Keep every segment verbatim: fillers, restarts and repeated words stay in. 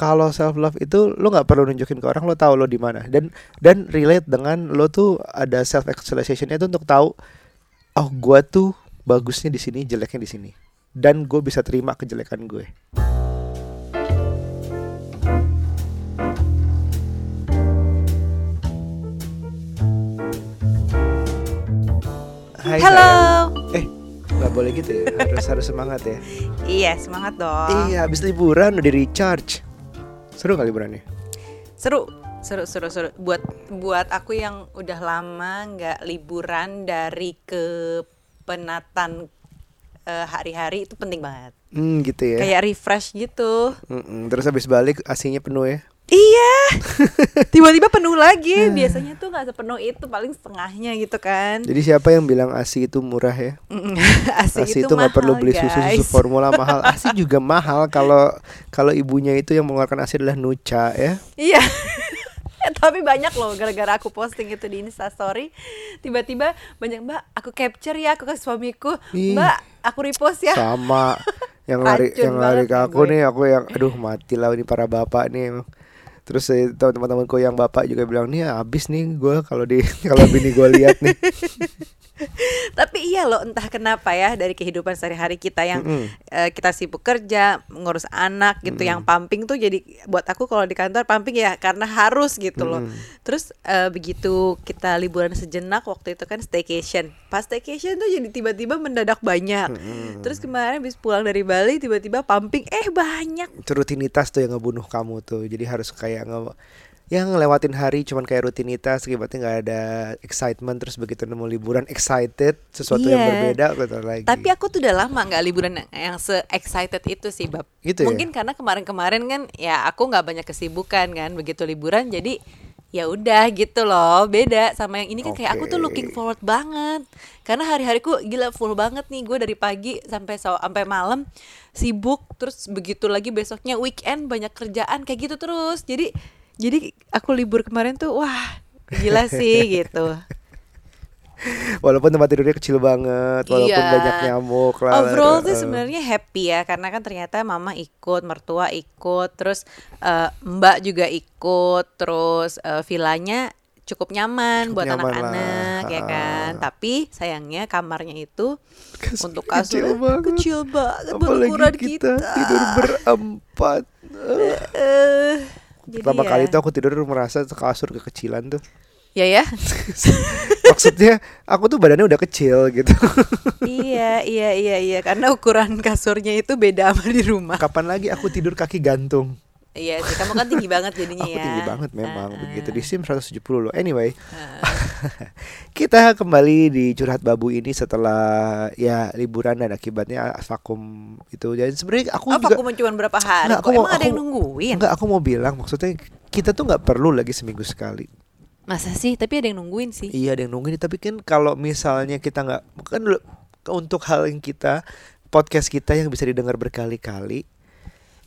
kalau self love itu lo nggak perlu nunjukin ke orang, lo tahu lo di mana, dan dan relate dengan lo tuh ada self actualizationnya tuh untuk tahu, oh gue tuh bagusnya di sini, jeleknya di sini, dan gue bisa terima kejelekan gue. Hai, halo. Sayang. Eh, nggak boleh gitu ya. Harus harus semangat ya. Iya, semangat dong. Iya, habis liburan udah recharge. Seru nggak liburannya? Seru, seru, seru, seru. Buat buat aku yang udah lama nggak liburan dari kepenatan uh, hari-hari itu penting banget. Hmm, gitu ya. Kayak refresh gitu. Mm-mm, terus habis balik A C-nya penuh ya? Iya, tiba-tiba penuh lagi. Biasanya tuh nggak sepenuh itu, paling setengahnya gitu kan. Jadi siapa yang bilang A S I itu murah ya? A S I, A S I itu nggak perlu beli susu susu formula mahal. A S I juga mahal kalau kalau ibunya itu yang mengeluarkan A S I adalah Nucha ya. Iya. Tapi banyak loh, gara-gara aku posting itu di Instastory, tiba-tiba banyak, mbak aku capture ya, aku kasih suamiku, mbak aku repost ya. Sama yang lari yang lari ke aku nih, aku yang aduh mati lah ini para bapak nih. Terus teman-temanku yang bapak juga bilang, nih habis nih gue kalau di kalau bini gue lihat nih. Tapi iya loh, entah kenapa ya, dari kehidupan sehari-hari kita yang mm-hmm. uh, kita sibuk kerja, ngurus anak gitu, mm-hmm. yang pumping tuh jadi buat aku kalau di kantor pumping ya karena harus gitu mm-hmm. loh. Terus uh, begitu kita liburan sejenak, waktu itu kan staycation. Pas staycation tuh jadi tiba-tiba mendadak banyak. Mm-hmm. Terus kemarin habis pulang dari Bali tiba-tiba pumping eh banyak. Itu rutinitas tuh yang ngebunuh kamu tuh. Jadi harus kayak yang yang ngelewatin hari cuman kayak rutinitas, akibatnya nggak ada excitement. Terus begitu nemu liburan excited sesuatu yeah. yang berbeda gitu lagi. Tapi aku tuh udah lama nggak liburan yang, yang se excited itu sih, bab. Gitu mungkin ya? Karena kemarin-kemarin kan ya aku nggak banyak kesibukan kan, begitu liburan jadi ya udah gitu loh, beda sama yang ini kan. Okay. Kayak aku tuh looking forward banget karena hari-hariku gila full banget nih, gue dari pagi sampai so, sampai malam sibuk, terus begitu lagi besoknya weekend banyak kerjaan kayak gitu terus. Jadi Jadi aku libur kemarin tuh wah gila sih gitu. Walaupun tempat tidurnya kecil banget, walaupun iya. banyak nyamuk lah. Overall sih sebenarnya happy ya, karena kan ternyata mama ikut, mertua ikut, terus uh, mbak juga ikut, terus uh, vilanya cukup nyaman cukup buat nyaman anak-anak lah. Ya kan. Ah. Tapi sayangnya kamarnya itu Kas- untuk kasur kecil banget, buat ukuran kita. kita tidur berempat. Uh. Uh. Jadi pertama ya. Kali itu aku tidur merasa kasur kekecilan tuh. Ya ya. Maksudnya aku tuh badannya udah kecil gitu. Iya iya iya iya, karena ukuran kasurnya itu beda sama di rumah. Kapan lagi aku tidur kaki gantung? Iya sih, kamu kan tinggi banget jadinya. Aku ya. Aku tinggi banget memang, uh, uh. begitu di S I M seratus tujuh puluh loh. Anyway, uh. kita kembali di curhat babu ini setelah ya liburan dan akibatnya vakum itu. Jadi sebenarnya aku oh, juga vakum cuma berapa hari. Enggak, aku, Emang aku, ada yang nungguin? Enggak, aku mau bilang maksudnya kita tuh nggak perlu lagi seminggu sekali. Masa sih? Tapi ada yang nungguin sih. Iya, ada yang nungguin. Tapi kan kalau misalnya kita nggak, kan untuk hal yang kita podcast kita yang bisa didengar berkali-kali.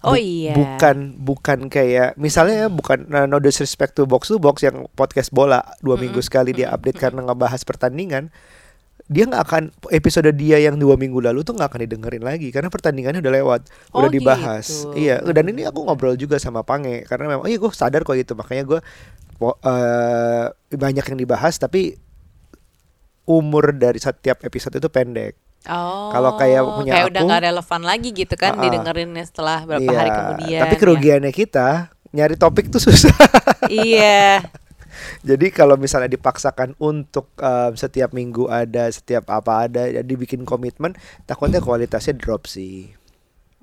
Oh iya. Bukan bukan kayak misalnya bukan uh, no disrespect to box to box yang podcast bola dua minggu mm-hmm. sekali dia update mm-hmm. karena ngebahas pertandingan, dia nggak akan episode dia yang dua minggu lalu tuh nggak akan didengerin lagi karena pertandingannya udah lewat, oh, udah dibahas. Gitu. Iya. Dan ini aku ngobrol juga sama Pange karena memang, iya gue sadar kok gitu, makanya gue uh, banyak yang dibahas tapi umur dari setiap episode itu pendek. Oh, kalau kayak punya kayak aku, udah gak relevan lagi gitu kan, uh-uh. didengerinnya setelah berapa iya, hari kemudian. Tapi kerugiannya ya. Kita nyari topik tuh susah. Iya. Jadi kalau misalnya dipaksakan untuk um, setiap minggu ada, setiap apa ada, dibikin komitmen, takutnya kualitasnya drop sih.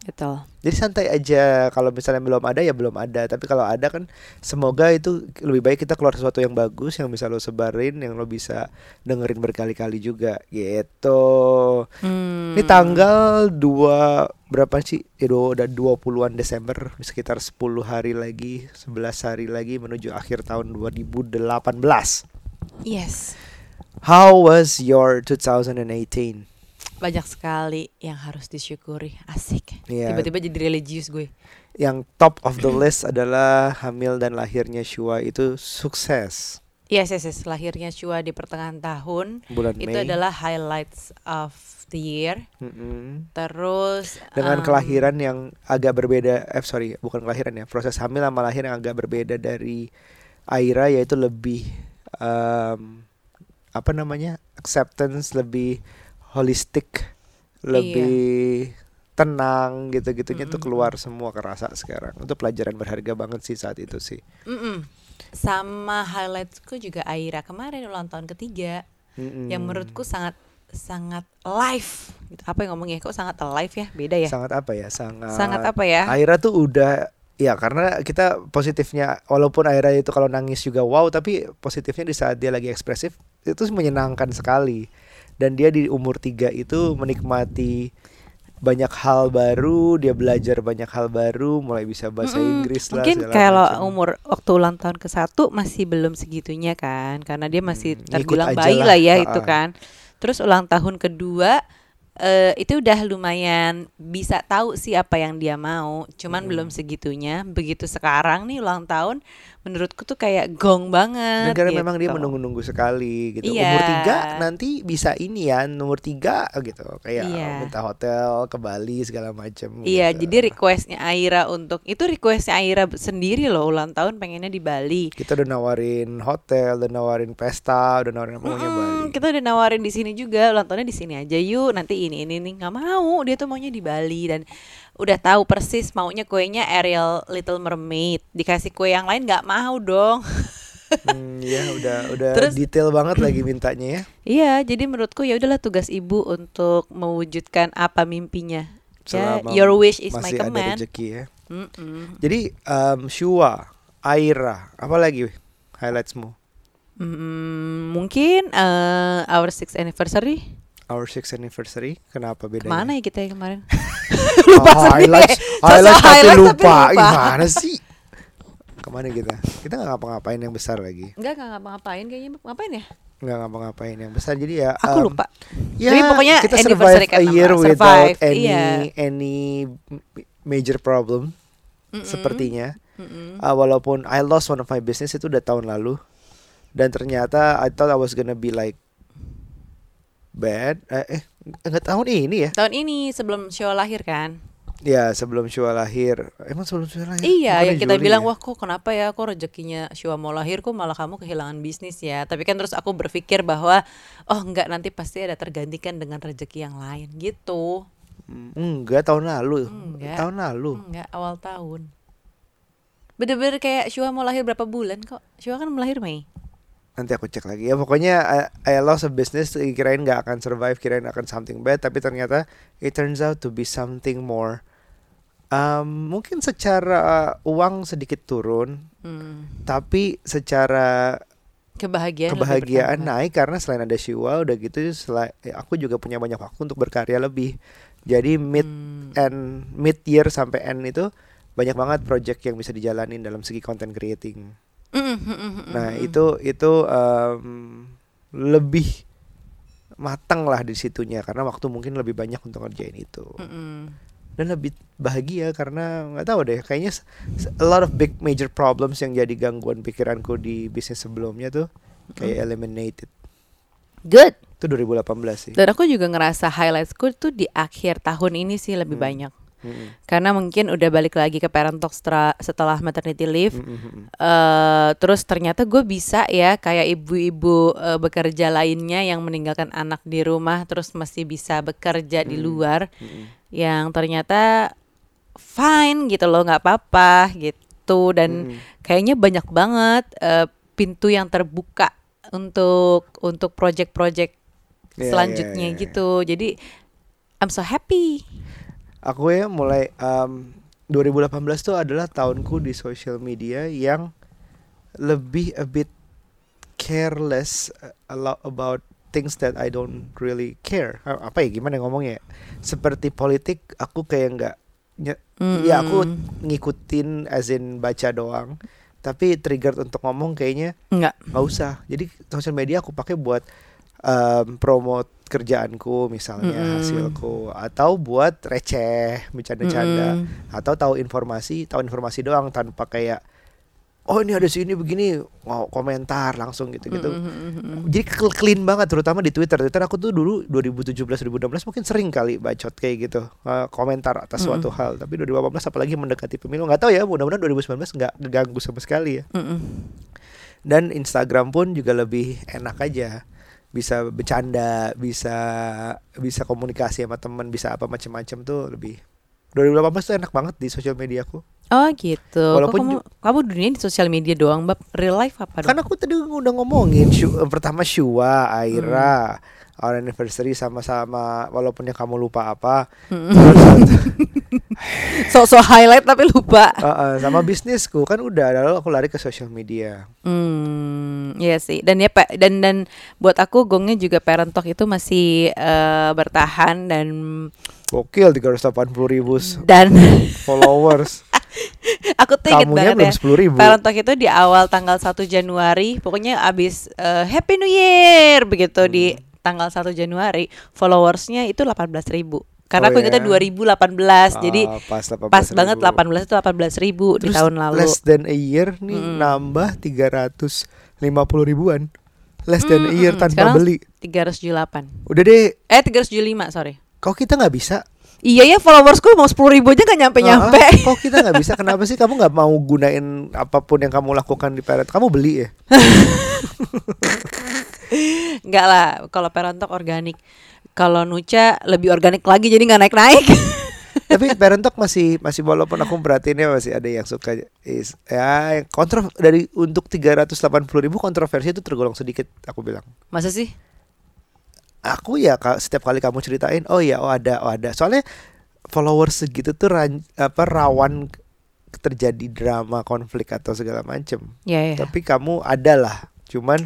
Betul. Jadi santai aja, kalau misalnya belum ada ya belum ada. Tapi kalau ada kan semoga itu lebih baik kita keluar sesuatu yang bagus, yang bisa lo sebarin, yang lo bisa dengerin berkali-kali juga gitu. hmm. Ini tanggal dua berapa sih? Ya udah dua puluhan Desember, sekitar sepuluh hari lagi, sebelas hari lagi menuju akhir tahun dua ribu delapan belas. Yes. How was your twenty eighteen? Banyak sekali yang harus disyukuri, asik. Yeah. Tiba-tiba jadi religius gue. Yang top of the list adalah hamil dan lahirnya Shua itu sukses. Yes, yes, yes. Lahirnya Chua di pertengahan tahun. Bulan Mei. Itu adalah highlights of the year. Mm-hmm. Terus dengan um, kelahiran yang agak berbeda. Eh sorry, bukan kelahiran ya. Proses hamil sama lahir yang agak berbeda dari Aira, yaitu lebih um, apa namanya? acceptance, lebih holistik, lebih iya. tenang gitu-gitunya mm-mm. tuh keluar semua, kerasa sekarang. Itu pelajaran berharga banget sih saat itu sih. Mm-mm. Sama highlightsku juga Aira kemarin ulang tahun ketiga, mm-mm. yang menurutku sangat sangat live. Apa yang ngomongnya? Kok sangat alive ya? Beda ya? Sangat apa ya? Sangat. Sangat apa ya? Aira tuh udah ya, karena kita positifnya, walaupun Aira itu kalau nangis juga wow, tapi positifnya di saat dia lagi ekspresif itu menyenangkan sekali. Dan dia di umur tiga itu menikmati banyak hal baru, dia belajar banyak hal baru, mulai bisa bahasa mm-hmm. Inggris lah. Mungkin kalau macam. umur waktu ulang tahun ke satu masih belum segitunya kan, karena dia masih hmm, terbilang bayi lah, lah ya itu kan. Terus ulang tahun kedua uh, itu udah lumayan bisa tahu sih apa yang dia mau, cuman hmm. belum segitunya. Begitu sekarang nih ulang tahun, menurutku tuh kayak gong banget. Karena gitu. Memang dia menunggu-nunggu sekali gitu. Yeah. Umur tiga nanti bisa ini ya, umur tiga gitu. Kayak yeah. minta hotel ke Bali segala macam. Iya, yeah, gitu. Jadi requestnya Aira untuk itu requestnya Aira sendiri loh, ulang tahun pengennya di Bali. Kita udah nawarin hotel, udah nawarin pesta, udah nawarin maunya mm-hmm. Bali. Kita udah nawarin di sini juga, ulang tahunnya di sini aja yuk. Nanti ini ini nih, nggak mau, dia tuh maunya di Bali. Dan udah tahu persis maunya kuenya Ariel Little Mermaid, dikasih kue yang lain nggak mau dong. hmm, ya udah udah terus, detail banget lagi mintanya ya. Iya, jadi menurutku ya udahlah tugas ibu untuk mewujudkan apa mimpinya. Ya, your wish is my command. Masih ada rezeki ya. Mm-mm. Jadi um, Shua, Aira, apa lagi highlightsmu? Mm, mungkin uh, our sixth anniversary. Our sixth anniversary, kenapa bedanya? Mana ya kita yang kemarin? lupa oh, highlights, highlights tapi lupa. Gimana sih? Kemana kita? Kita nggak ngapa-ngapain yang besar lagi. Enggak, nggak ngapa-ngapain kayaknya. Ngapain ya? Nggak ngapa-ngapain yang besar. Jadi ya. Aku um, lupa. Ya, jadi pokoknya kita survive a year survive. without any yeah. any major problem. Mm-mm. Sepertinya. Mm-mm. Uh, walaupun I lost one of my business itu udah tahun lalu, dan ternyata I thought I was gonna be like bad eh enggak eh, tahun ini ya tahun ini sebelum Shua lahir kan ya sebelum Shua lahir emang sebelum Shua lahir iya yang kita Juli bilang ya? Wah kok kenapa ya kok rezekinya Shua mau lahir kok malah kamu kehilangan bisnis ya, tapi kan terus aku berpikir bahwa oh enggak, nanti pasti ada tergantikan dengan rezeki yang lain gitu. Enggak, tahun lalu enggak. tahun lalu enggak awal tahun bener-bener kayak Shua mau lahir berapa bulan kok. Shua kan melahir Mei. Nanti aku cek lagi ya, pokoknya I, I lost a business, kirain gak akan survive, kirain akan something bad, tapi ternyata it turns out to be something more. Um, mungkin secara uang sedikit turun, hmm. tapi secara kebahagiaan, kebahagiaan naik karena selain ada Shua udah gitu, selain, aku juga punya banyak waktu untuk berkarya lebih. Jadi mid hmm. and mid year sampai end itu banyak banget project yang bisa dijalanin dalam segi content creating. Nah itu itu um, lebih matang lah di situnya karena waktu mungkin lebih banyak untuk ngerjain itu. Mm-mm. Dan lebih bahagia karena nggak tahu deh, kayaknya a lot of big major problems yang jadi gangguan pikiranku di bisnis sebelumnya tuh kayak mm. eliminated. Good. Itu dua ribu delapan belas sih. Dan aku juga ngerasa highlightsku tuh di akhir tahun ini sih lebih mm. banyak. Mm-hmm. Karena mungkin udah balik lagi ke Parent Talk setelah maternity leave, mm-hmm. uh, terus ternyata gue bisa ya kayak ibu-ibu uh, bekerja lainnya yang meninggalkan anak di rumah terus masih bisa bekerja mm-hmm. di luar, mm-hmm. yang ternyata fine gitu loh, nggak apa-apa gitu. Dan mm-hmm. kayaknya banyak banget uh, pintu yang terbuka untuk untuk project-project yeah, selanjutnya yeah, yeah. gitu. Jadi I'm so happy. Aku ya mulai um, dua ribu delapan belas tuh adalah tahunku di social media yang lebih a bit careless about things that I don't really care. Apa ya, gimana ngomongnya? Seperti politik aku kayak nggak, mm-hmm. ya aku ngikutin as in baca doang. Tapi triggered untuk ngomong kayaknya nggak, nggak usah. Jadi social media aku pakai buat um, promote kerjaanku misalnya, mm-hmm. hasilku, atau buat receh, bercanda-canda, mm-hmm. atau tahu informasi, tahu informasi doang tanpa kayak oh ini ada sini begini, mau komentar langsung gitu-gitu. Mm-hmm. Jadi clean banget, terutama di Twitter. Twitter aku tuh dulu dua ribu tujuh belas dua ribu enam belas mungkin sering kali bacot kayak gitu, uh, komentar atas mm-hmm. suatu hal. Tapi dua ribu delapan belas apalagi mendekati pemilu, nggak tahu ya, mudah-mudahan dua ribu sembilan belas nggak ganggu sama sekali ya. Mm-hmm. Dan Instagram pun juga lebih enak aja. Bisa bercanda, bisa bisa komunikasi sama teman, bisa apa macam-macam tuh lebih. dua ribu delapan belas tuh enak banget di sosial media aku. Oh gitu. Walaupun kamu, ju- kamu dunia di sosial media doang, bab real life apa dong? Karena aku tadi udah ngomongin shu, pertama Shua, Aira, hmm. our anniversary sama-sama walaupun yang kamu lupa apa. Hmm. So-so highlight tapi lupa. Uh-uh, sama bisnisku kan udah, lalu aku lari ke sosial media. Hmm, iya sih. Dan ya dan dan buat aku gongnya juga Parent Talk itu masih uh, bertahan dan gokil tiga ratus delapan puluh ribu dan followers. Aku tuh inget banget ya, Parent Talk itu di awal tanggal satu Januari, pokoknya abis uh, Happy New Year begitu hmm. di tanggal satu Januari followersnya itu delapan belas ribu. Karena oh aku ingetnya yeah. dua ribu delapan belas, ah, jadi pas, pas banget delapan belas itu delapan belas ribu di tahun lalu. Less than a year nih hmm. nambah tiga ratus lima puluh ribuan. Less than hmm, a year hmm. tanpa sekarang beli tiga ratus tujuh puluh delapan. Udah deh. Eh tiga ratus tujuh puluh lima sorry. Kok kita gak bisa? Iya ya, followersku mau sepuluh ribu aja gak nyampe-nyampe. uh, Kok kita gak bisa? Kenapa sih kamu gak mau gunain apapun yang kamu lakukan di Parent? Kamu beli ya? Enggak lah, kalau Parent Talk organik. Kalau Nucha lebih organik lagi, jadi gak naik-naik. Tapi Parent Talk masih, masih walaupun aku perhatiinnya masih ada yang suka is, ya, kontro, dari untuk tiga ratus delapan puluh ribu kontroversi itu tergolong sedikit, aku bilang. Masa sih? Aku ya setiap kali kamu ceritain, oh ya, oh ada, oh ada. Soalnya followers segitu tuh ran, apa, rawan terjadi drama, konflik atau segala macem. Yeah, yeah. Tapi kamu ada lah, cuman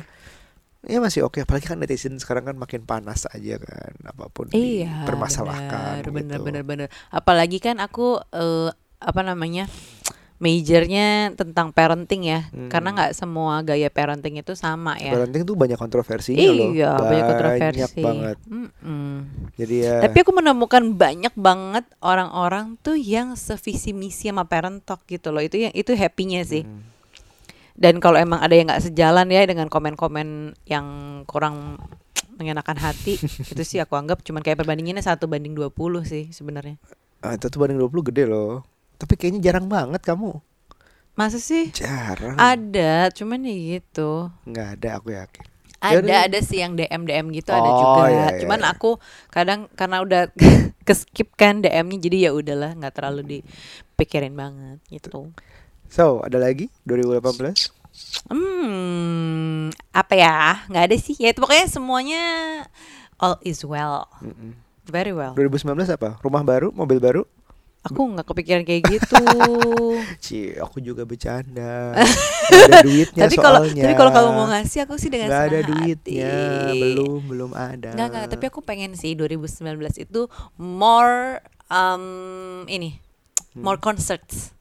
ya masih oke. Okay. Apalagi kan netizen sekarang kan makin panas aja kan, apapun iya, dipermasalahkan. Bener, gitu. bener, bener. Apalagi kan aku uh, apa namanya? majornya tentang parenting ya, hmm. karena nggak semua gaya parenting itu sama ya. Parenting tuh banyak kontroversinya loh. Iya, banyak, banyak kontroversi. Banyak banget. Mm-mm. Jadi ya. Tapi aku menemukan banyak banget orang-orang tuh yang sevisi misi sama Parent Talk gitu loh. Itu yang itu happy-nya sih. Hmm. Dan kalau emang ada yang nggak sejalan ya dengan komen-komen yang kurang mengenakan hati, itu sih aku anggap cuman kayak perbandingannya satu banding dua puluh sih sebenarnya. Ah, itu tuh banding dua puluh gede loh. Tapi kayaknya jarang banget kamu. Masa sih? Jarang. Ada, cuman ya gitu. Enggak ada, aku yakin. Ada, Yaudah. ada sih yang D M D M gitu, oh, ada juga. Iya, iya. Cuman aku kadang karena udah keskip kan D M-nya, jadi ya udahlah, enggak terlalu dipikirin banget gitu. So, ada lagi dua ribu delapan belas? Hmm, apa ya? Enggak ada sih. Ya itu pokoknya semuanya all is well. Mm-mm. Very well. dua ribu sembilan belas apa? Rumah baru, mobil baru? Aku nggak kepikiran kayak gitu. Ci, aku juga bercanda. Gak ada duitnya tapi kalo, soalnya. Tapi kalau kamu mau ngasih, aku sih dengan senang hati. Gak ada duitnya, hati. belum belum ada. Gak gak. Tapi aku pengen sih dua ribu sembilan belas itu more um, ini, hmm. more concerts.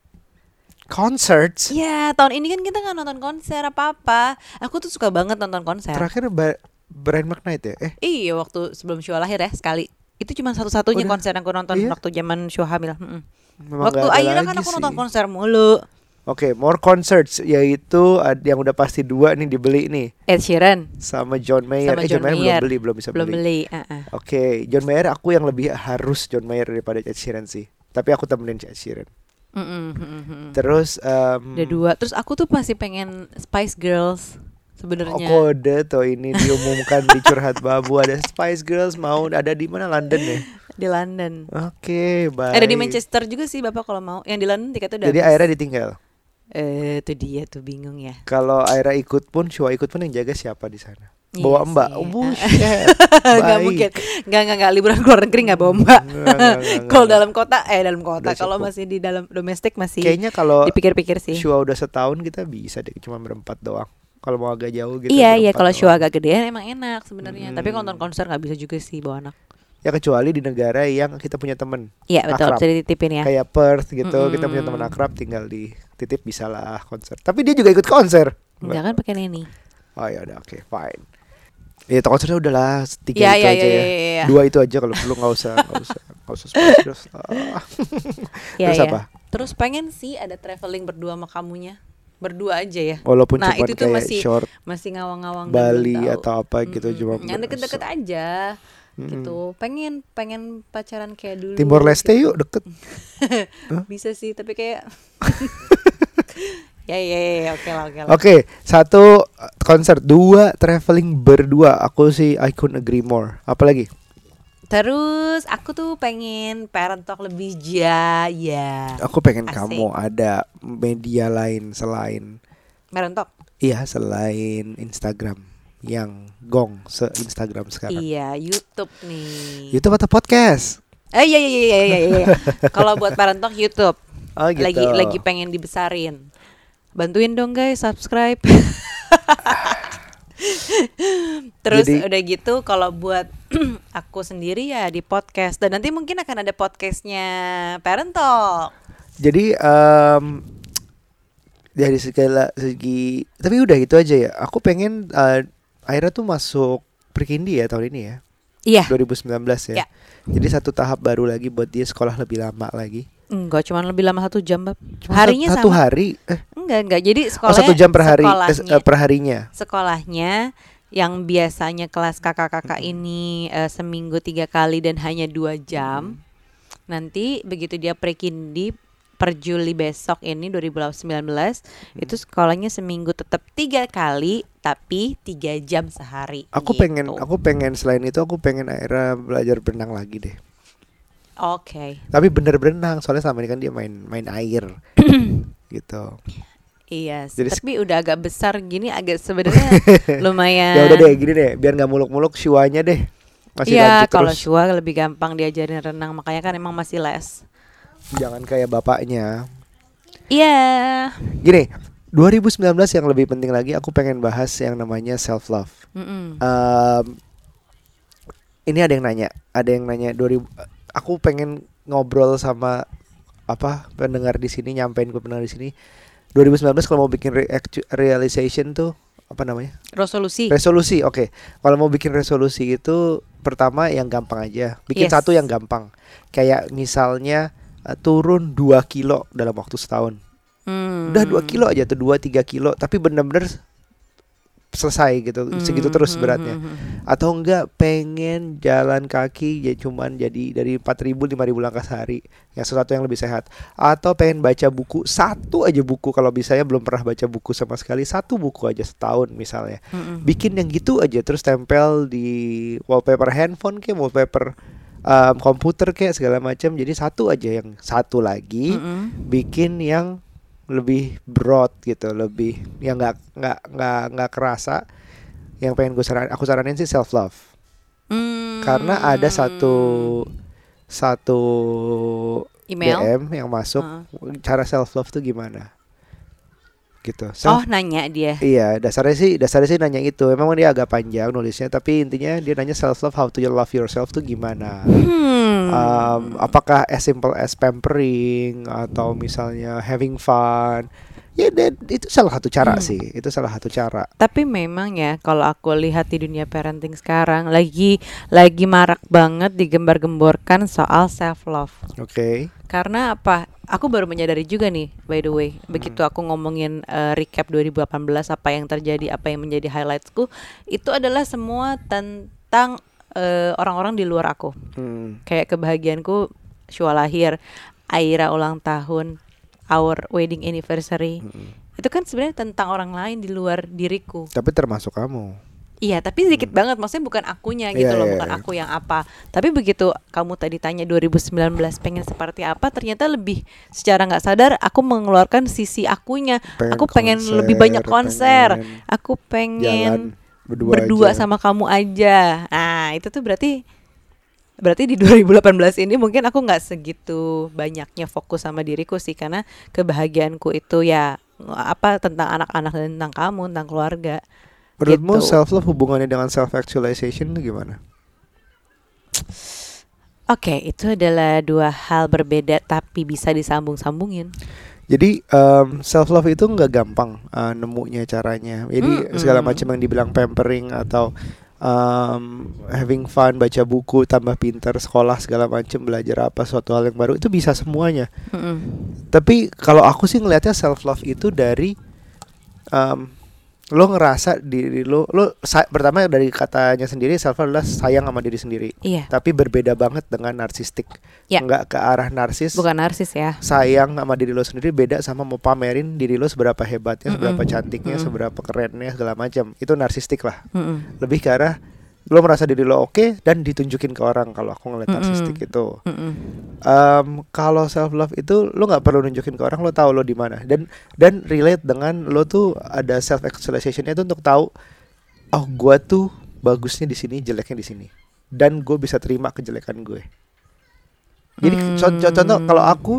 Concerts? Ya, tahun ini kan kita nggak nonton konser apa apa. Aku tuh suka banget nonton konser. Terakhir ba- Brian McKnight ya? Eh? Iya, waktu sebelum Shua lahir ya sekali. Itu cuma satu-satunya oh, konser yang aku nonton iya? waktu zaman Shua hamil. Waktu Aira kan aku sih. nonton konser mulu. Oke, okay, more concerts yaitu yang udah pasti dua nih dibeli nih. Ed Sheeran sama John Mayer. Sama eh, John, John Mayer belum beli, belum bisa belum beli. beli uh-uh. Oke, okay, John Mayer aku yang lebih harus John Mayer daripada Ed Sheeran sih. Tapi aku temenin Ed Sheeran. Mm-mm, mm-mm. Terus um, ada dua. Terus aku tuh masih pengen Spice Girls. Sebenarnya. Oh, kode tuh ini diumumkan di Curhat Babu ada Spice Girls mau ada di mana London ya? Di London. Oke, okay, baik. Ada di Manchester juga sih Bapak kalau mau. Yang di London tiketnya udah. Jadi habis. Aira ditinggal. Eh, itu dia tuh bingung ya. Kalau Aira ikut pun, Shua ikut pun yang jaga siapa di sana? Bawa yes, Mbak. Iya. Buset. Enggak mungkin. Enggak enggak enggak liburan keluar negeri enggak bawa Mbak. Kalau dalam kota eh dalam kota kalau masih di dalam domestik masih kayaknya kalau dipikir-pikir sih. Shua udah setahun kita bisa deh cuma berempat doang. Kalau mau agak jauh gitu. Iya iya kalau Shua agak gedean emang enak sebenarnya. Hmm. Tapi nonton konser nggak bisa juga sih bawa anak. Ya kecuali di negara yang kita punya teman. Iya betul. Bisa dititipin ya. Kayak Perth gitu mm-hmm. kita punya teman akrab tinggal dititip bisa lah konser. Tapi dia juga ikut konser. Enggak kan pakai neni. Oh ya udah oke okay, fine. Ya konsernya udah lah tiga ya, itu ya, aja ya. Ya, ya. Dua itu aja kalau perlu nggak usah nggak usah nggak usah terus. Terus ya, apa? Ya. Terus pengen sih ada traveling berdua sama kamunya. berdua aja ya. Walaupun nah, cuma kayak masih, short masih ngawang-ngawang Bali atau apa gitu, mm-hmm. cuma yang deket-deket so. aja mm-hmm. gitu. Pengen pengen pacaran kayak dulu. Timor Leste gitu. Yuk deket. Bisa sih tapi kayak ya ya ya oke lah oke lah. Oke, satu konser, dua traveling berdua. Aku sih I couldn't agree more. Apalagi? Terus aku tuh pengen parent talk lebih jaya. Aku pengen Asik. Kamu ada media lain selain parent talk? Iya, selain Instagram yang gong se-Instagram sekarang. Iya, YouTube nih. YouTube atau podcast? Eh iya iya iya iya iya. Kalau buat parent talk YouTube. Oh, gitu. Lagi lagi pengen dibesarin. Bantuin dong guys, subscribe. Terus jadi, udah gitu kalau buat aku sendiri ya di podcast. Dan nanti mungkin akan ada podcastnya Parent Talk. Jadi um, dari segala segi. Tapi udah gitu aja ya. Aku pengen uh, akhirnya tuh masuk Prikindi ya tahun ini ya. Iya, dua ribu sembilan belas ya, ya. Jadi satu tahap baru lagi buat dia, sekolah lebih lama lagi. Enggak, cuma lebih lama satu jam, Bab. Harinya satu sama. hari. Eh. Enggak, enggak. Jadi sekolahnya oh, satu jam per hari eh, per harinya. Sekolahnya yang biasanya kelas kakak-kakak hmm. ini uh, seminggu tiga kali dan hanya dua jam. Hmm. Nanti begitu dia pre-kindi per Juli besok ini dua ribu sembilan belas hmm. itu sekolahnya seminggu tetap tiga kali tapi tiga jam sehari. Aku gitu. pengen aku pengen selain itu aku pengen akhirnya belajar berenang lagi deh. Oke. Okay. Tapi bener berenang soalnya selama ini kan dia main main air gitu. Iya. Yes, tapi udah agak besar gini, agak sebenarnya lumayan. Ya udah deh gini deh, biar nggak muluk-muluk Siwanya deh. Masih ya, lanjut terus. Iya, kalau Siwa lebih gampang diajarin renang, makanya kan emang masih les. Jangan kayak bapaknya. Iya. Yeah. Gini, dua ribu sembilan belas yang lebih penting lagi aku pengen bahas yang namanya self love. Mm-hmm. Um, ini ada yang nanya, ada yang nanya dua ribu aku pengen ngobrol sama apa pendengar di sini, nyampein ke pendengar di sini. dua ribu sembilan belas kalau mau bikin re- realization tuh apa namanya? Resolusi. Resolusi, oke. Okay. Kalau mau bikin resolusi itu pertama yang gampang aja. Bikin yes. satu yang gampang. Kayak misalnya uh, turun dua kilo dalam waktu setahun. Hmm. Udah dua kilo aja tuh, dua tiga kilo tapi benar-benar selesai gitu, segitu mm, terus mm, beratnya. Mm, mm, mm. Atau enggak pengen jalan kaki ya cuman jadi dari empat ribu lima ribu langkah sehari, yang sesuatu yang lebih sehat. Atau pengen baca buku, satu aja buku, kalau bisa ya belum pernah baca buku sama sekali, satu buku aja setahun misalnya. Mm, mm. Bikin yang gitu aja terus tempel di wallpaper handphone kayak wallpaper um, komputer kayak segala macam. Jadi satu aja yang satu lagi, mm, mm. bikin yang lebih broad gitu, lebih yang nggak nggak nggak nggak kerasa. Yang pengen gue saran, aku saranin sih self love, mm. karena ada satu satu email D M yang masuk uh. cara self love tuh gimana gitu. Self, oh nanya dia. Iya, dasarnya sih dasarnya sih nanya itu. Memang dia agak panjang nulisnya, tapi intinya dia nanya self love, how to love yourself tuh gimana. Hmm. Um, apakah as simple as pampering atau misalnya having fun? Ya, yeah, itu salah satu cara hmm. sih. Itu salah satu cara. Tapi memang ya, kalau aku lihat di dunia parenting sekarang lagi lagi marak banget digembar-gemborkan soal self love. Oke. Okay. Karena apa? Aku baru menyadari juga nih, by the way. Begitu hmm. aku ngomongin uh, recap dua ribu delapan belas apa yang terjadi, apa yang menjadi highlightsku, itu adalah semua tentang Uh, orang-orang di luar aku. hmm. Kayak kebahagiaanku, Syua lahir, Aira ulang tahun, our wedding anniversary. hmm. Itu kan sebenarnya tentang orang lain di luar diriku. Tapi termasuk kamu. Iya, tapi sedikit hmm. banget. Maksudnya bukan akunya gitu yeah, loh yeah, bukan yeah. aku yang apa. Tapi begitu kamu tadi tanya dua ribu sembilan belas pengen seperti apa, ternyata lebih secara gak sadar aku mengeluarkan sisi akunya. Pengen aku pengen konser, lebih banyak konser pengen aku pengen jalan. Berdua, berdua sama kamu aja. Nah itu tuh berarti Berarti di dua ribu delapan belas ini mungkin aku gak segitu banyaknya fokus sama diriku sih. Karena kebahagiaanku itu ya apa, tentang anak-anak dan tentang kamu, tentang keluarga. Menurutmu gitu. Self-love hubungannya dengan self-actualization itu gimana? Oke, okay, itu adalah dua hal berbeda tapi bisa disambung-sambungin. Jadi um, self love itu nggak gampang uh, nemunya caranya. Jadi mm, segala mm. macam yang dibilang pampering atau um, having fun, baca buku, tambah pintar, sekolah segala macam, belajar apa suatu hal yang baru itu bisa semuanya. Mm-mm. Tapi kalau aku sih ngelihatnya self love itu dari um, lo ngerasa diri lo, lo sa- pertama dari katanya sendiri self love adalah sayang sama diri sendiri. Iya. Tapi berbeda banget dengan narsistik. Iya. Nggak ke arah narsis. Bukan narsis ya. Sayang sama diri lo sendiri beda sama mau pamerin diri lo seberapa hebatnya, mm-mm, seberapa cantiknya, mm-mm, seberapa kerennya segala macam. Itu narsistik lah. Mm-mm. Lebih ke arah lo merasa diri lo oke okay, dan ditunjukin ke orang. Kalau aku ngeliat narsistik itu, um, kalau self love itu lo nggak perlu nunjukin ke orang, lo tahu lo di mana, dan dan relate dengan lo tuh ada self actualizationnya tuh untuk tahu, oh gue tuh bagusnya di sini, jeleknya di sini, dan gue bisa terima kejelekan gue. Jadi mm. contoh, contoh kalau aku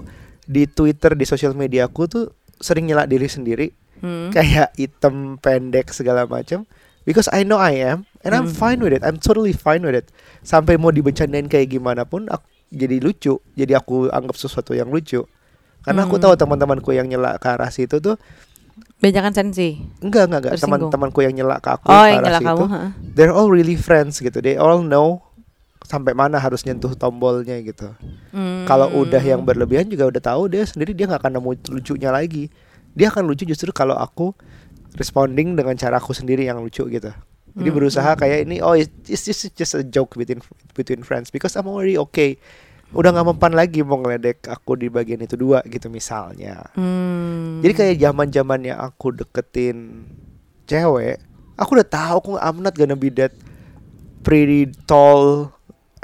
di Twitter, di sosial media aku tuh sering nyela diri sendiri, mm. kayak hitam, pendek segala macam. Because I know I am, and I'm hmm. fine with it. I'm totally fine with it. Sampai mau dibecandain kayak gimana pun, aku jadi lucu. Jadi aku anggap sesuatu yang lucu. Karena hmm. aku tahu teman-temanku yang nyela ke arah situ tuh banyakan sensi. Enggak, enggak, enggak. Teman-temanku yang nyela ke aku, oh, ke arah situ, kamu, huh? They're all really friends gitu. They all know sampai mana harus nyentuh tombolnya gitu. Hmm. Kalau udah yang berlebihan juga udah tahu dia sendiri, dia nggak akan nemu lucunya lagi. Dia akan lucu justru kalau aku responding dengan cara aku sendiri yang lucu gitu. Jadi mm, berusaha mm. kayak ini, oh it's just, it's just a joke between between friends because I'm already okay. Udah gak mempan lagi mau ngeledek aku di bagian itu dua gitu misalnya. Mm. Jadi kayak zaman-zamannya aku deketin cewek, aku udah tahu aku I'm not gonna be that pretty tall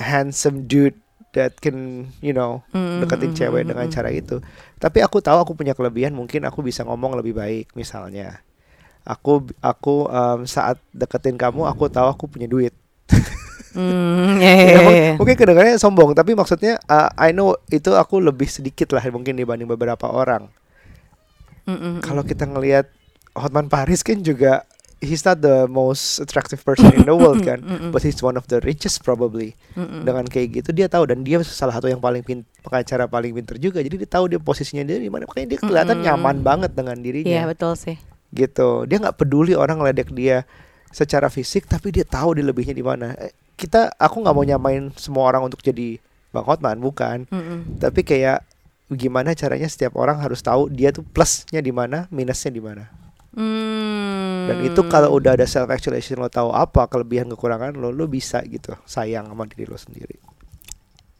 handsome dude that can, you know, mm-hmm, deketin cewek mm-hmm. dengan cara itu. Tapi aku tahu aku punya kelebihan, mungkin aku bisa ngomong lebih baik misalnya. Aku aku um, saat deketin kamu aku tahu aku punya duit. mm, yeah, yeah, yeah. Ya, mungkin kedengarannya sombong, tapi maksudnya uh, I know itu aku lebih sedikit lah mungkin dibanding beberapa orang. Mm-mm. Kalau kita ngelihat Hotman Paris kan juga, he's not the most attractive person in the world kan, mm-mm, but he's one of the richest probably. Mm-mm. Dengan kayak gitu dia tahu, dan dia salah satu yang paling pint- pengacara paling pinter juga, jadi dia tahu dia posisinya dia di mana, makanya dia kelihatan mm-mm nyaman banget dengan dirinya. Iya yeah, betul sih. Gitu, dia nggak peduli orang ngeledek dia secara fisik, tapi dia tahu dia lebihnya di mana. Kita, aku nggak mau nyamain semua orang untuk jadi Bang Hotman, bukan. Mm-mm. Tapi kayak gimana caranya setiap orang harus tahu dia tuh plusnya di mana, minusnya di mana. Mm. Dan itu kalau udah ada self actualization, lo tahu apa kelebihan kekurangan lo, lo bisa gitu sayang sama diri lo sendiri.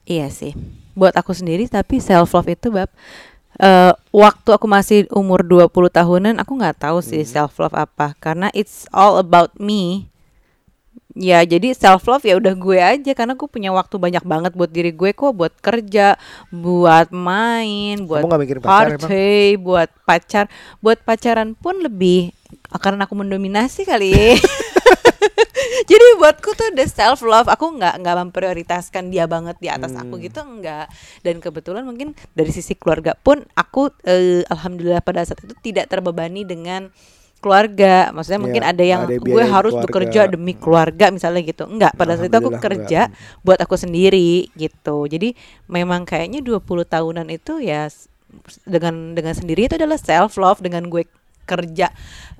Iya sih, buat aku sendiri. Tapi self love itu bab Uh, waktu aku masih umur dua puluh tahunan aku gak tahu sih hmm. self love apa, karena it's all about me. Ya jadi self love ya udah gue aja, karena aku punya waktu banyak banget buat diri gue kok. Buat kerja, buat main, buat party, buat pacar. Buat pacaran pun lebih, karena aku mendominasi kali. Jadi buatku tuh the self love, aku nggak nggak memprioritaskan dia banget di atas hmm. aku gitu, enggak. Dan kebetulan mungkin dari sisi keluarga pun aku eh, alhamdulillah pada saat itu tidak terbebani dengan keluarga. Maksudnya mungkin ya, ada yang ada gue harus keluarga, bekerja demi keluarga misalnya gitu. Enggak, pada saat itu aku kerja enggak. buat aku sendiri gitu. Jadi memang kayaknya dua puluh tahunan itu ya dengan dengan sendiri itu adalah self love, dengan gue kerja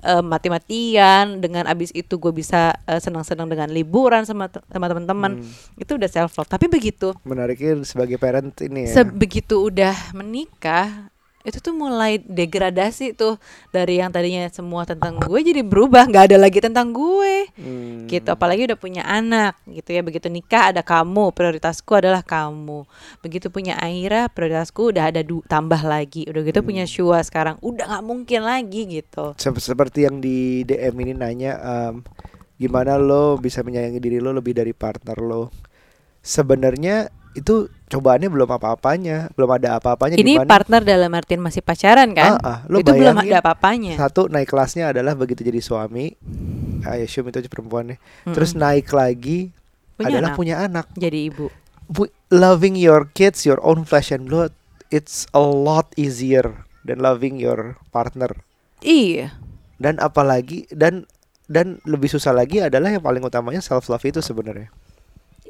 uh, mati-matian, dengan abis itu gue bisa uh, senang-senang dengan liburan sama te- sama teman-teman. hmm. Itu udah self love. Tapi begitu menariknya sebagai parent ini ya, sebegitu udah menikah itu tuh mulai degradasi tuh, dari yang tadinya semua tentang gue jadi berubah, nggak ada lagi tentang gue hmm. gitu. Apalagi udah punya anak gitu ya, begitu nikah ada kamu, prioritasku adalah kamu. Begitu punya Aira, prioritasku udah ada du- tambah lagi. Udah gitu hmm. punya Shua sekarang udah nggak mungkin lagi gitu. Seperti yang di D M ini nanya, um, gimana lo bisa menyayangi diri lo lebih dari partner lo? Sebenarnya itu cobaannya belum apa-apanya, belum ada apa-apanya. Ini dimana partner dalam artian masih pacaran kan? Ah, ah, lo itu belum ada apa-apanya. Satu, naik kelasnya adalah begitu jadi suami, I assume itu aja perempuannya. Mm-hmm. Terus naik lagi punya adalah anak. punya anak. Jadi ibu. Loving your kids, your own flesh and blood, it's a lot easier than loving your partner. Iya. Dan apalagi dan dan lebih susah lagi adalah yang paling utamanya self love itu sebenarnya.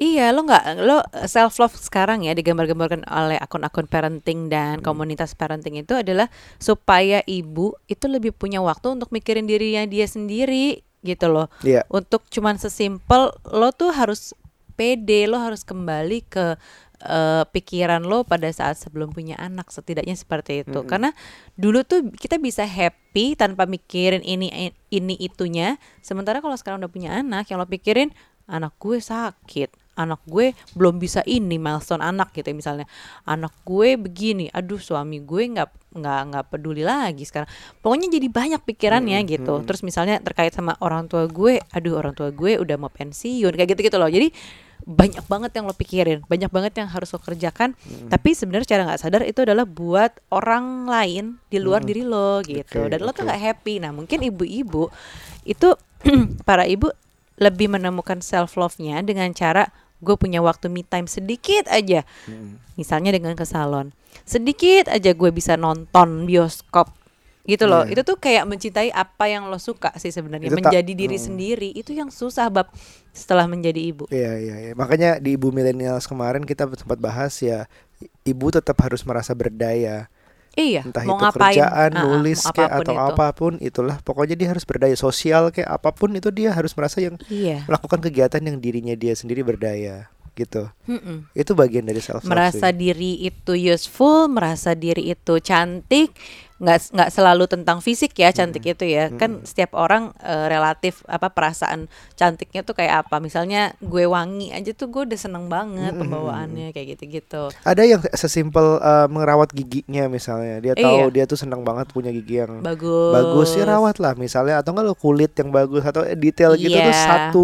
Iya, lo nggak, lo self love sekarang ya digambar-gambarkan oleh akun-akun parenting dan komunitas parenting itu adalah supaya ibu itu lebih punya waktu untuk mikirin dirinya dia sendiri gitu loh. Yeah. Untuk cuman sesimpel lo tuh harus pede, lo harus kembali ke uh, pikiran lo pada saat sebelum punya anak, setidaknya seperti itu. Mm-hmm. Karena dulu tuh kita bisa happy tanpa mikirin ini ini itunya. Sementara kalau sekarang udah punya anak, yang lo pikirin anak gue sakit, anak gue belum bisa ini milestone anak gitu ya, misalnya anak gue begini, aduh suami gue nggak nggak nggak peduli lagi sekarang, pokoknya jadi banyak pikirannya hmm, gitu hmm. Terus misalnya terkait sama orang tua gue, aduh orang tua gue udah mau pensiun, kayak gitu gitu loh. Jadi banyak banget yang lo pikirin, banyak banget yang harus lo kerjakan, hmm. tapi sebenarnya secara nggak sadar itu adalah buat orang lain di luar hmm. diri lo gitu, okay, dan lo okay. tuh nggak happy. Nah mungkin ibu-ibu itu para ibu lebih menemukan self love-nya dengan cara gue punya waktu me time sedikit aja, hmm. misalnya dengan ke salon, sedikit aja gue bisa nonton bioskop gitu loh. Yeah. Itu tuh kayak mencintai apa yang lo suka sih sebenarnya, menjadi tak, diri hmm. sendiri. Itu yang susah bab setelah menjadi ibu. Iya iya, iya. Makanya di Ibu Millennials kemarin kita sempat bahas ya, ibu tetap harus merasa berdaya. Iya, entah mau itu ngapain, kerjaan, uh, nulis kayak atau itu. apapun itulah, pokoknya dia harus berdaya, sosial kayak apapun itu dia harus merasa yang iya. melakukan kegiatan yang dirinya dia sendiri berdaya gitu. Mm-mm. Itu bagian dari self-love. Merasa sih. Diri itu useful, merasa diri itu cantik, nggak nggak selalu tentang fisik ya cantik mm-hmm. itu ya, mm-hmm. kan setiap orang uh, relatif apa perasaan cantiknya tuh kayak apa. Misalnya gue wangi aja tuh gue udah seneng banget mm-hmm. pembawaannya kayak gitu-gitu. Ada yang sesimpel uh, merawat giginya misalnya, dia tahu iya. dia tuh seneng banget punya gigi yang bagus, bagus ya rawat lah misalnya, atau nggak lo kulit yang bagus atau detail gitu yeah. tuh satu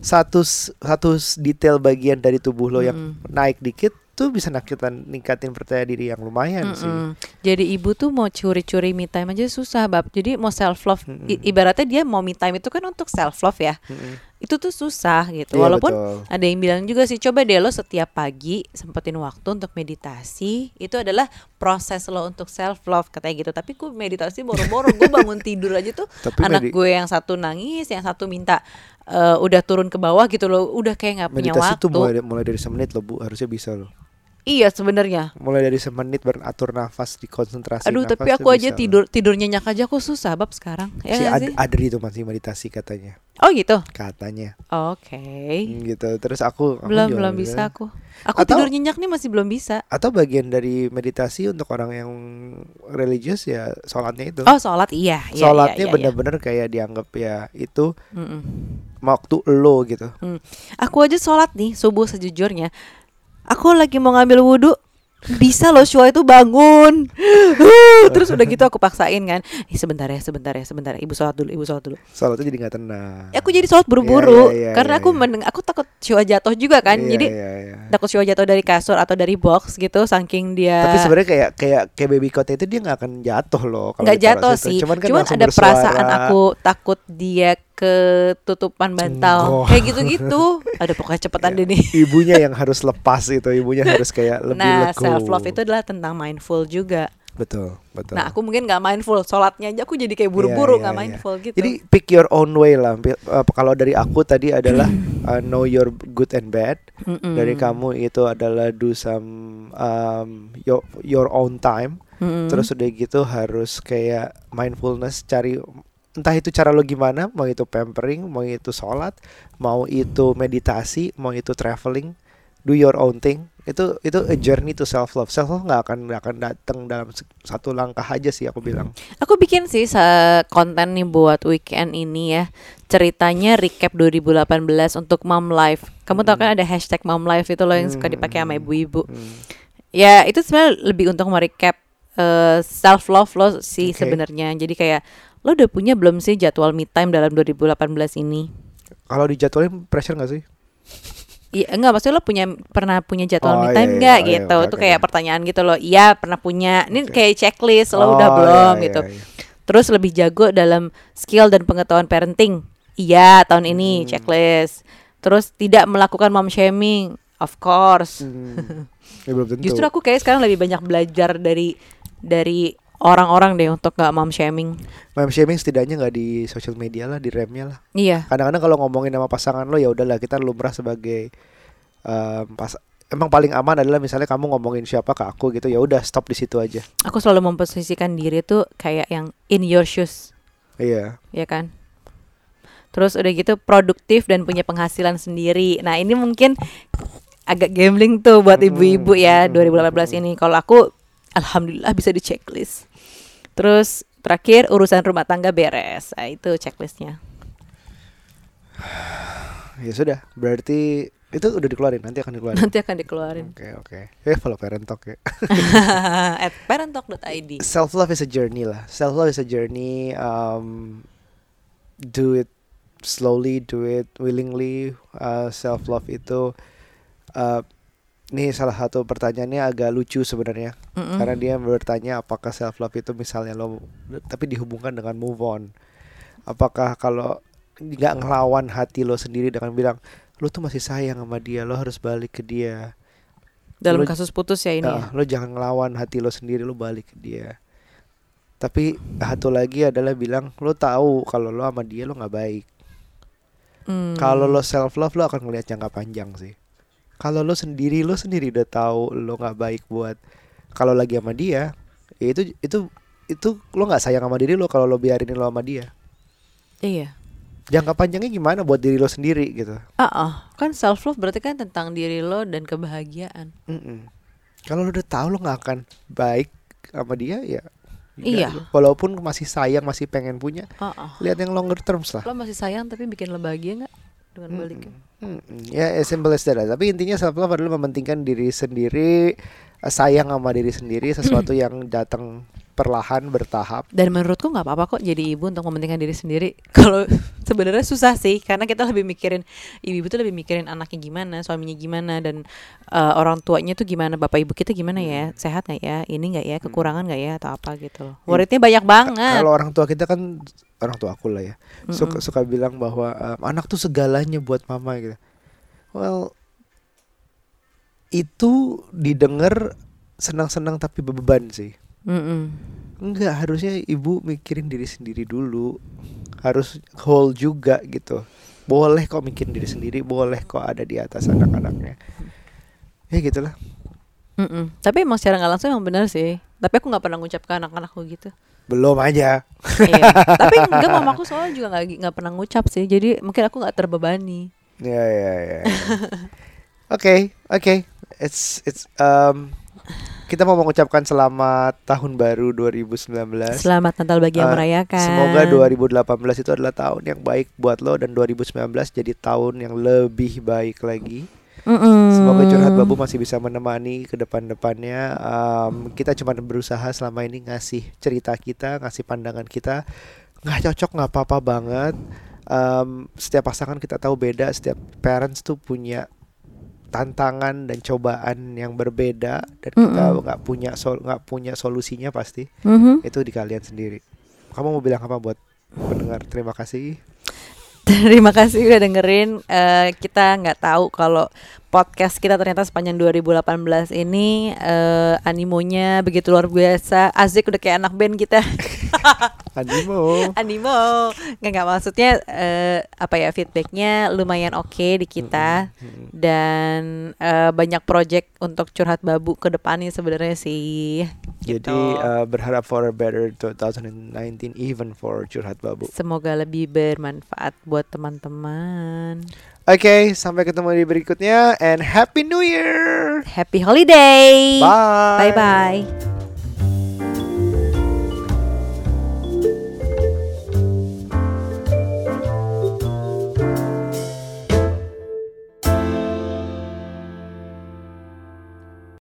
satu satu detail bagian dari tubuh lo mm-hmm. yang naik dikit tuh bisa nakitan, ningkatin percaya diri yang lumayan mm-mm. sih. Jadi ibu tuh mau curi-curi me time aja susah bab. Jadi mau self love i- ibaratnya dia mau me time itu kan untuk self love ya. Mm-mm. Itu tuh susah gitu. Iya, walaupun betul. Ada yang bilang juga sih, coba deh lo setiap pagi sempetin waktu untuk meditasi. Itu adalah proses lo untuk self love katanya gitu. Tapi gue meditasi boro-boro, gue bangun tidur aja tuh tapi anak medi- gue yang satu nangis, yang satu minta uh, udah turun ke bawah gitu loh. Udah kayak nggak punya waktu. Meditasi tuh mulai, mulai dari semenit lo bu, harusnya bisa lo. Iya sebenarnya. Mulai dari semenit beratur nafas, dikonsentrasi. Aduh nafas, tapi aku aja tidur tidur nyenyak aja aku susah bab sekarang. Ya si Ad, Adri itu masih meditasi katanya. Oh gitu. Katanya. Oke. Okay. Gitu terus aku. Belum aku belum bisa aku. Aku atau, tidur nyenyak nih masih belum bisa. Atau bagian dari meditasi untuk orang yang religius ya sholatnya itu. Oh sholat iya. iya sholatnya iya, iya, benar-benar iya. kayak dianggap ya itu mm-mm. waktu lo gitu. Mm. Aku aja sholat nih subuh sejujurnya. Aku lagi mau ngambil wudu, bisa loh Shua itu bangun. Uh, terus udah gitu aku paksain kan. Eh, sebentar ya, sebentar ya, sebentar. Ibu sholat dulu, ibu sholat dulu. Sholatnya jadi enggak tenang. Ya, aku jadi sholat buru-buru ya, ya, ya, karena ya, ya. aku mendeng- aku takut Shua jatuh juga kan. Ya, jadi ya, ya. takut Shua jatuh dari kasur atau dari box gitu saking dia. Tapi sebenarnya kayak kayak kayak baby cot itu dia enggak akan jatuh loh kalau enggak jatuh itu. Sih. Cuman, kan Cuman ada bersuara. Perasaan aku takut dia ketutupan bantal oh. kayak gitu-gitu. Ada pokoknya cepetan deh nih. Ibunya yang harus lepas itu, ibunya harus kayak lebih nah, leku. Nah, self love itu adalah tentang mindful juga. Betul, betul. Nah, aku mungkin enggak mindful, sholatnya aja aku jadi kayak buru-buru enggak yeah, yeah, mindful yeah. gitu. Jadi pick your own way lah. Uh, kalau dari aku tadi adalah uh, know your good and bad. Mm-mm. Dari kamu itu adalah do some um, your, your own time. Mm-mm. Terus udah gitu harus kayak mindfulness, cari entah itu cara lo gimana, mau itu pampering, mau itu sholat, mau itu meditasi, mau itu traveling, do your own thing. Itu itu a journey to self love. Self love nggak akan nggak akan datang dalam satu langkah aja sih aku bilang. Aku bikin sih konten nih buat weekend ini ya. Ceritanya recap dua ribu delapan belas untuk mom life. Kamu tau kan ada hashtag mom life itu loh yang suka dipakai sama ibu-ibu. Ya itu sebenarnya lebih untuk merecap uh, self love lo sih okay. sebenarnya. Jadi kayak lo udah punya belum sih jadwal me time dalam dua ribu delapan belas ini? Kalau dijadwalin pressure nggak sih? Iya enggak, maksudnya lo punya pernah punya jadwal oh, me time nggak iya, iya, gitu? Itu okay, kayak okay. pertanyaan gitu lo. Iya pernah punya. Ini okay. kayak checklist lo oh, udah belum iya, gitu. Iya, iya. Terus lebih jago dalam skill dan pengetahuan parenting. Iya tahun ini hmm. checklist. Terus tidak melakukan mom shaming. Of course. Hmm. Ya, belum tentu. Justru aku kayak sekarang lebih banyak belajar dari dari orang-orang deh untuk gak mom shaming. Mom shaming setidaknya gak di social media lah, di remnya lah. Iya. Kadang-kadang kalau ngomongin sama pasangan lo ya udahlah, kita lumrah sebagai um, pas. Emang paling aman adalah misalnya kamu ngomongin siapa ke aku gitu, ya udah stop di situ aja. Aku selalu memposisikan diri tuh kayak yang in your shoes. Iya. Iya kan. Terus udah gitu produktif dan punya penghasilan sendiri. Nah ini mungkin agak gambling tuh buat ibu-ibu ya dua ribu delapan belas ini. Kalau aku alhamdulillah bisa di checklist. Terus terakhir urusan rumah tangga beres. Nah, itu checklistnya. Ya sudah, berarti itu udah dikeluarin, nanti akan dikeluarin. Nanti akan dikeluarin. Oke, okay, oke. Okay. Eh, follow Parent Talk ya. At parent talk dot i d. Self love is a journey lah. Self love is a journey. Um, do it slowly, do it willingly. Uh, self love itu uh, ini salah satu pertanyaannya agak lucu sebenarnya. Mm-hmm. Karena dia bertanya apakah self love itu misalnya lo, tapi dihubungkan dengan move on. Apakah kalau nggak ngelawan hati lo sendiri dengan bilang lo tuh masih sayang sama dia, lo harus balik ke dia. Dalam lo, kasus putus ya ini. Uh, ya? Lo jangan ngelawan hati lo sendiri, lo balik ke dia. Tapi satu lagi adalah bilang lo tahu kalau lo sama dia lo nggak baik. Mm. Kalau lo self love lo akan ngelihat jangka panjang sih. Kalau lo sendiri, lo sendiri udah tahu lo nggak baik buat kalau lagi sama dia, ya itu itu itu lo nggak sayang sama diri lo kalau lo biarinin lo sama dia. Iya. Jangka panjangnya gimana buat diri lo sendiri gitu? Ah, uh-uh. Kan self love berarti kan tentang diri lo dan kebahagiaan. Kalau lo udah tahu lo nggak akan baik sama dia, ya. Iya. Lo. Walaupun masih sayang, masih pengen punya, uh-uh. lihat yang longer terms lah. Lo masih sayang tapi bikin lo bahagia nggak dengan baliknya? Mm-hmm. Ya, yeah, as simple as that. Tapi intinya self love adalah mementingkan diri sendiri, sayang sama diri sendiri, sesuatu mm. yang datang perlahan, bertahap. Dan menurutku nggak apa-apa kok jadi ibu untuk mementingkan diri sendiri. Kalau sebenarnya susah sih, karena kita lebih mikirin ibu-ibu tuh lebih mikirin anaknya gimana, suaminya gimana, dan uh, orang tuanya tuh gimana, bapak ibu kita gimana ya, sehat nggak ya, ini nggak ya, kekurangan nggak ya, atau apa gitu. Worriednya banyak banget. Kalau orang tua kita kan, orang tua aku lah ya, suka, suka bilang bahwa um, anak tuh segalanya buat mama gitu. Well, itu didengar senang-senang tapi beban sih. Mm-mm. Enggak, harusnya ibu mikirin diri sendiri dulu. Harus whole juga gitu. Boleh kok mikirin diri sendiri, boleh kok ada di atas anak-anaknya. Ya gitulah. Mm-mm. Tapi emang secara gak langsung emang benar sih. Tapi aku gak pernah ngucap ke anak-anakku gitu. Belum aja. Iya. Tapi enggak, mamaku soalnya juga gak, gak pernah ngucap sih. Jadi mungkin aku gak terbebani. Ya ya ya. Oke, oke. It's it's um kita mau mengucapkan selamat tahun baru dua ribu sembilan belas. Selamat Natal bagi yang uh, merayakan. Semoga dua ribu delapan belas itu adalah tahun yang baik buat lo, dan dua ribu sembilan belas jadi tahun yang lebih baik lagi. Mm-mm. Semoga curhat babu masih bisa menemani ke depan-depannya. um, Kita cuma berusaha selama ini ngasih cerita kita, ngasih pandangan kita. Gak cocok gak apa-apa banget. um, Setiap pasangan kita tahu beda. Setiap parents tuh punya tantangan dan cobaan yang berbeda, dan mm-hmm. kita nggak punya sol nggak punya solusinya pasti. Mm-hmm. Itu di kalian sendiri. Kamu mau bilang apa buat pendengar? Terima kasih. Terima kasih udah dengerin. Uh, kita nggak tahu kalau podcast kita ternyata sepanjang dua ribu delapan belas ini uh, animonya begitu luar biasa. Azik udah kayak anak band kita. Animo. Animo. Nggak nggak maksudnya uh, apa ya, feedbacknya lumayan oke okay di kita. Mm-hmm. Dan uh, banyak project untuk curhat babu ke depannya sebenarnya sih. Gitu. Jadi uh, berharap for a better dua ribu sembilan belas even for curhat babu. Semoga lebih bermanfaat buat teman-teman. Oke, okay, sampai ketemu di berikutnya, and Happy New Year. Happy Holiday. Bye. Bye bye.